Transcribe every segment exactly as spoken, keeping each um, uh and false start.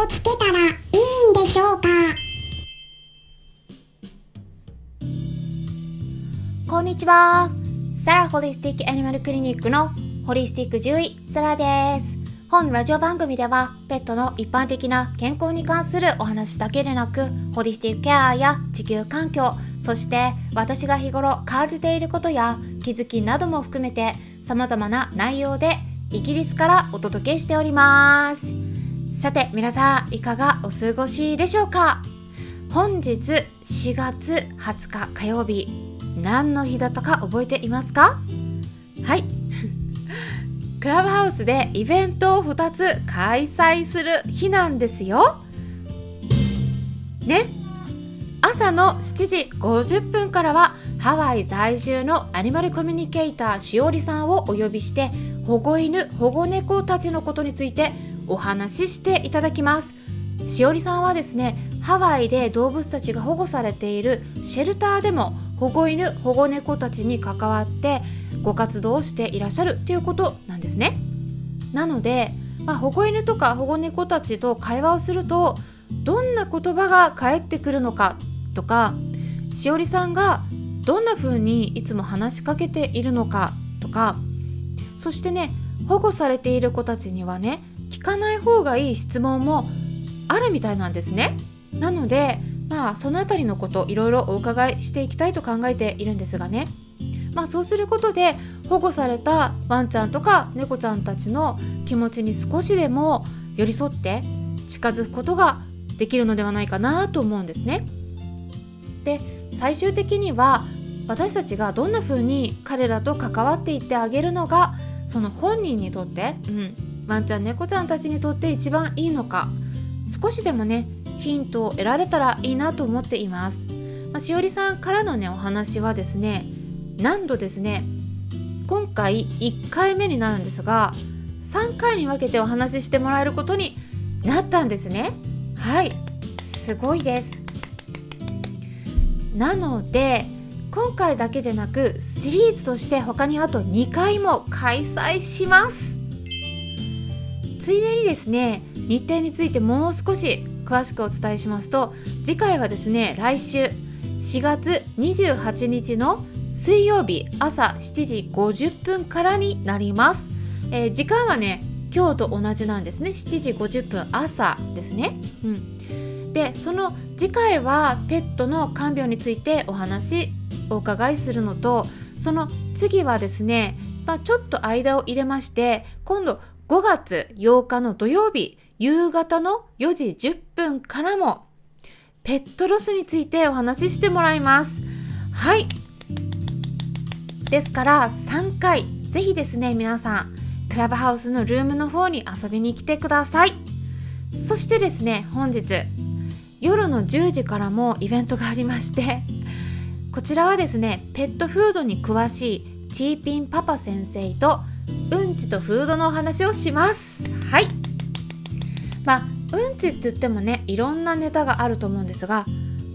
をつけたらいいんでしょうか。こんにちは。サラホリスティックアニマルクリニックのホリスティック獣医サラです。本ラジオ番組ではペットの一般的な健康に関するお話だけでなく、ホリスティックケアや地球環境、そして私が日頃感じていることや気づきなども含めて様々な内容でイギリスからお届けしております。さて皆さん、いかがお過ごしでしょうか。本日しがつはつか火曜日、何の日だったか覚えていますか？はいクラブハウスでイベントをふたつ開催する日なんですよね。朝のしちじごじゅっぷんからはハワイ在住のアニマルコミュニケーターしおりさんをお呼びして、保護犬保護猫たちのことについてお話ししていただきます。しおりさんはですね、ハワイで動物たちが保護されているシェルターでも保護犬保護猫たちに関わってご活動をしていらっしゃるということなんですね。なので、まあ、保護犬とか保護猫たちと会話をするとどんな言葉が返ってくるのかとか、しおりさんがどんな風にいつも話しかけているのかとか、そしてね、保護されている子たちにはね、聞かない方がいい質問もあるみたいなんですね。なのでまあそのあたりのこといろいろお伺いしていきたいと考えているんですがね、まあそうすることで保護されたワンちゃんとか猫ちゃんたちの気持ちに少しでも寄り添って近づくことができるのではないかなと思うんですね。で、最終的には私たちがどんな風に彼らと関わっていってあげるのが、その本人にとって、うん、ワンちゃん猫ちゃんたちにとって一番いいのか、少しでもねヒントを得られたらいいなと思っています。まあ、しおりさんからのねお話はですね、何度ですね、今回いっかいめになるんですが、さんかいに分けてお話ししてもらえることになったんですね。はい、すごいです。なので今回だけでなくシリーズとして他にあとにかいも開催します。ついでにですね、日程についてもう少し詳しくお伝えしますと、次回はですね、来週しがつにじゅうはちにちの水曜日朝しちじごじゅっぷんからになります。えー、時間はね今日と同じなんですね。しちじごじゅっぷん朝ですね。うん、でその次回はペットの看病についてお話お伺いするのと、その次はですね、まあ、ちょっと間を入れまして、今度ごがつようかの土曜日夕方のよじじゅっぷんからもペットロスについてお話ししてもらいます。はい、ですからさんかいぜひですね皆さんクラブハウスのルームの方に遊びに来てください。そしてですね、本日夜のじゅうじからもイベントがありまして、こちらはですねペットフードに詳しいチーピンパパ先生とうんちとフードのお話をします。はい、まあ、うんちって言ってもねいろんなネタがあると思うんですが、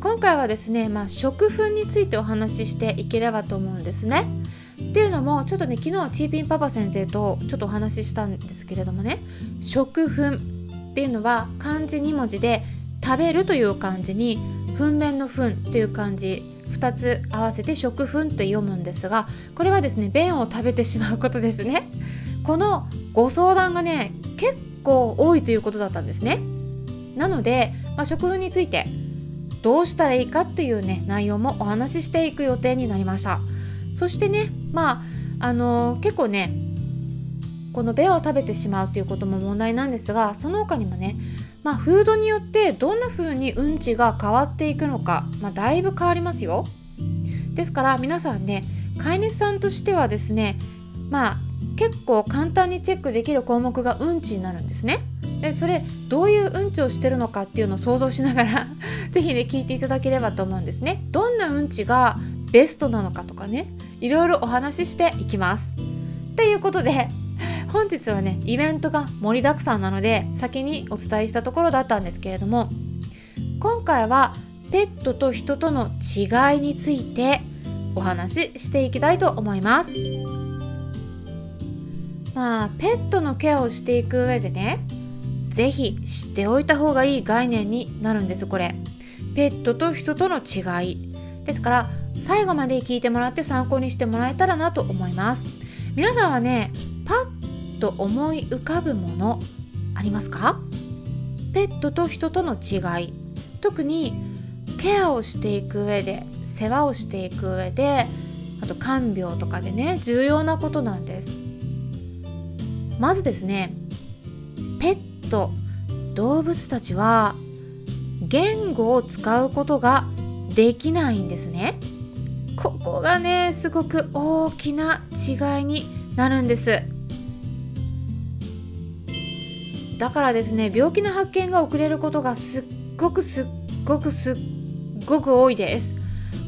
今回はですね、まあ、食粉についてお話ししていければと思うんですね。っていうのもちょっとね昨日チーピンパパ先生とちょっとお話ししたんですけれどもね、食粉っていうのは漢字にもじで食べるという漢字に糞便の糞という漢字ふたつ合わせて食粉と読むんですが、これはですね便を食べてしまうことですね。このご相談がね結構多いということだったんですね。なので、まあ、食粉についてどうしたらいいかっていうね内容もお話ししていく予定になりました。そしてね、まああのー、結構ねこの便を食べてしまうということも問題なんですが、その他にもね、まあ、フードによってどんな風にうんちが変わっていくのか、まあ、だいぶ変わりますよ。ですから皆さんね、飼い主さんとしてはですね、まあ結構簡単にチェックできる項目がうんちになるんですね。でそれどういううんちをしてるのかっていうのを想像しながらぜひね聞いていただければと思うんですね。どんなうんちがベストなのかとかね、いろいろお話ししていきます。ということで本日はねイベントが盛りだくさんなので先にお伝えしたところだったんですけれども、今回はペットと人との違いについてお話ししていきたいと思います。まあペットのケアをしていく上でね、ぜひ知っておいた方がいい概念になるんです。これペットと人との違いですから、最後まで聞いてもらって参考にしてもらえたらなと思います。皆さんはね、パッと思い浮かぶものありますか？ペットと人との違い、特にケアをしていく上で、世話をしていく上で、あと看病とかでね、重要なことなんです。まずですね、ペット、動物たちは言語を使うことができないんですね。ここがね、すごく大きな違いになるんです。だからですね、病気の発見が遅れることがすっごくすっごくすっごく多いです。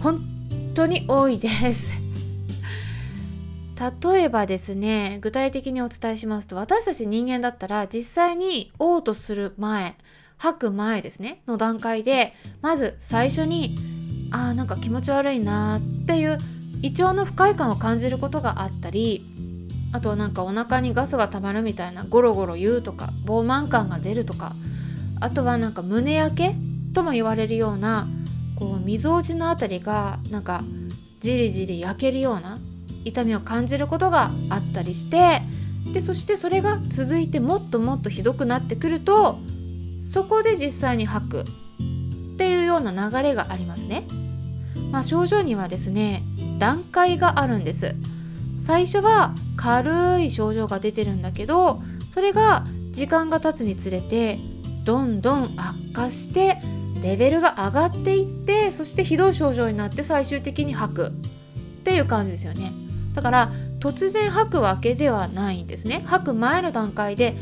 本当に多いです。例えばですね、具体的にお伝えしますと、私たち人間だったら実際に嘔吐する前、吐く前ですねの段階で、まず最初にあーなんか気持ち悪いなっていう胃腸の不快感を感じることがあったり、あとはなんかお腹にガスがたまるみたいな、ゴロゴロ言うとか膨満感が出るとか、あとはなんか胸焼けとも言われるような、こうみぞおちのあたりがなんかじりじり焼けるような痛みを感じることがあったりして、でそしてそれが続いてもっともっとひどくなってくると、そこで実際に吐くっていうような流れがありますね。まあ、症状にはですね、段階があるんです。最初は軽い症状が出てるんだけど、それが時間が経つにつれてどんどん悪化してレベルが上がっていって、そしてひどい症状になって最終的に吐くっていう感じですよね。だから突然吐くわけではないんですね。吐く前の段階で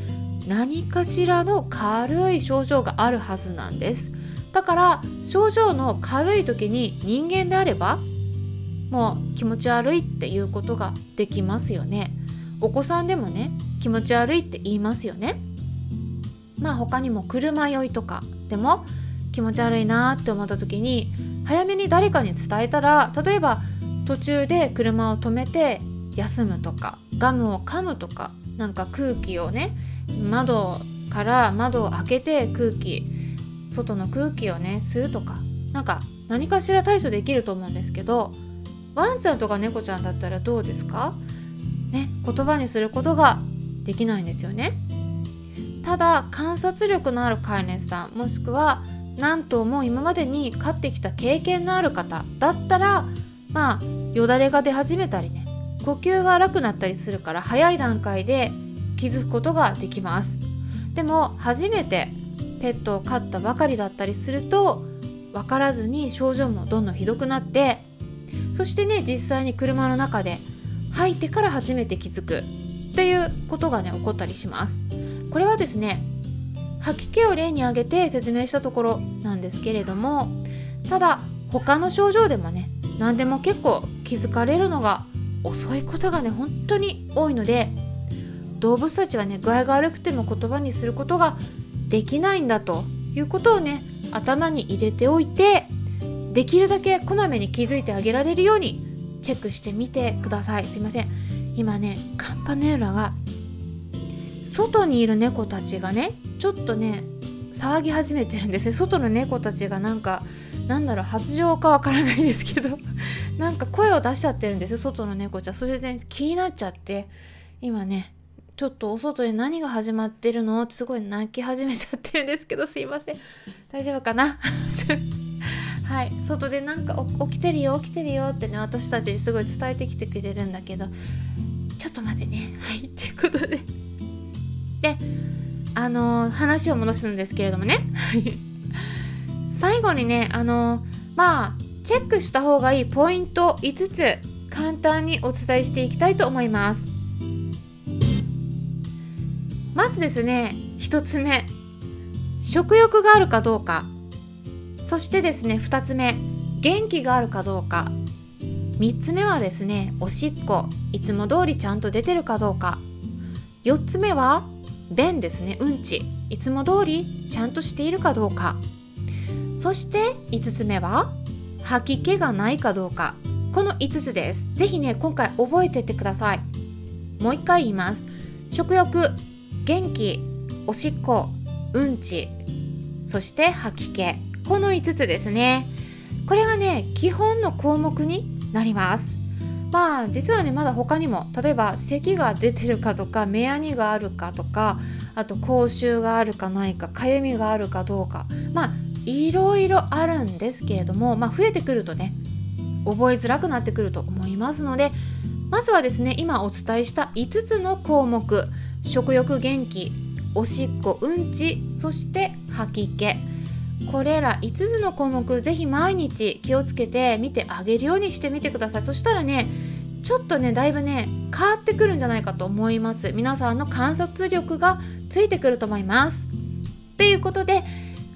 何かしらの軽い症状があるはずなんです。だから症状の軽い時に人間であればもう気持ち悪いっていうことができますよね。お子さんでもね、気持ち悪いって言いますよね。まあ他にも車酔いとかでも気持ち悪いなって思った時に、早めに誰かに伝えたら、例えば途中で車を止めて休むとか、ガムを噛むとか、なんか空気をね、窓から窓を開けて空気、外の空気をね吸うとか、なんか何かしら対処できると思うんですけど、ワンちゃんとか猫ちゃんだったらどうですかね、言葉にすることができないんですよね。ただ観察力のある飼い主さん、もしくは何頭も今までに飼ってきた経験のある方だったら、まあよだれが出始めたりね、呼吸が荒くなったりするから、早い段階で気づくことができます。でも初めてペットを飼ったばかりだったりすると分からずに症状もどんどんひどくなって、そしてね、実際に車の中で吐いてから初めて気づくっていうことがね起こったりします。これはですね、吐き気を例に挙げて説明したところなんですけれども、ただ他の症状でもね、何でも結構気づかれるのが遅いことがね本当に多いので、動物たちはね、具合が悪くても言葉にすることができないんだということをね、頭に入れておいて、できるだけこまめに気づいてあげられるようにチェックしてみてください。すいません、今ねカンパネラが、外にいる猫たちがねちょっとね騒ぎ始めてるんですね。外の猫たちがなんか、なんだろう、発情かわからないんですけどなんか声を出しちゃってるんですよ、外の猫ちゃん。それで、ね、気になっちゃって、今ねちょっとお外で何が始まってるのってすごい泣き始めちゃってるんですけど、すいません、大丈夫かなはい、外でなんか起きてるよ起きてるよってね、私たちにすごい伝えてきてくれるんだけど、ちょっと待ってね、はい、っていうことでで、あのー、話を戻すんですけれどもね最後にね、あのー、まあチェックした方がいいポイントいつつ、簡単にお伝えしていきたいと思います。まずですね、ひとつめ、食欲があるかどうか。そしてですね、ふたつめ、元気があるかどうか。みっつめはですね、おしっこ、いつも通りちゃんと出てるかどうか。よっつめは便ですね、うんち、いつも通りちゃんとしているかどうか。そしていつつめは吐き気がないかどうか。このいつつです。ぜひね、今回覚えてってください。もう一回言います。食欲、元気、おしっこ、うんち、そして吐き気、このいつつですね。これがね、基本の項目になります。まあ実はね、まだ他にも、例えば咳が出てるかとか、目やにがあるかとか、あと口臭があるかないか、かゆみがあるかどうか、まあいろいろあるんですけれども、まあ増えてくるとね、覚えづらくなってくると思いますので、まずはですね、今お伝えしたいつつの項目、食欲、元気、おしっこ、うんち、そして吐き気、これらいつつの項目、ぜひ毎日気をつけて見てあげるようにしてみてください。そしたらね、ちょっとね、だいぶね、変わってくるんじゃないかと思います。皆さんの観察力がついてくると思います。ということで、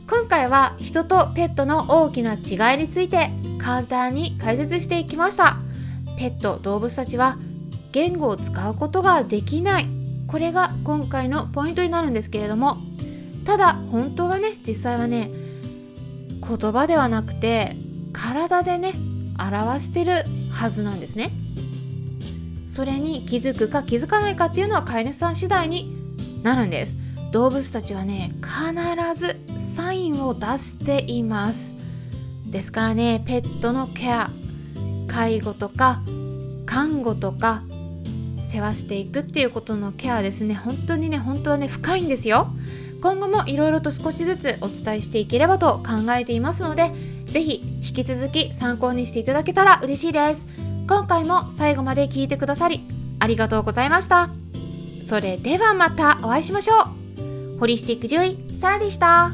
今回は人とペットの大きな違いについて簡単に解説していきました。ペット、動物たちは言語を使うことができない。これが今回のポイントになるんですけれども、ただ本当はね、実際はね、言葉ではなくて体でね、表してるはずなんですね。それに気づくか気づかないかっていうのは飼い主さん次第になるんです。動物たちはね、必ずサインを出しています。ですからね、ペットのケア、介護とか看護とか世話していくっていうことのケアですね、本当にね、本当はね、深いんですよ。今後もいろいろと少しずつお伝えしていければと考えていますので、ぜひ引き続き参考にしていただけたら嬉しいです。今回も最後まで聞いてくださりありがとうございました。それではまたお会いしましょう。ホリスティック獣医、サラでした。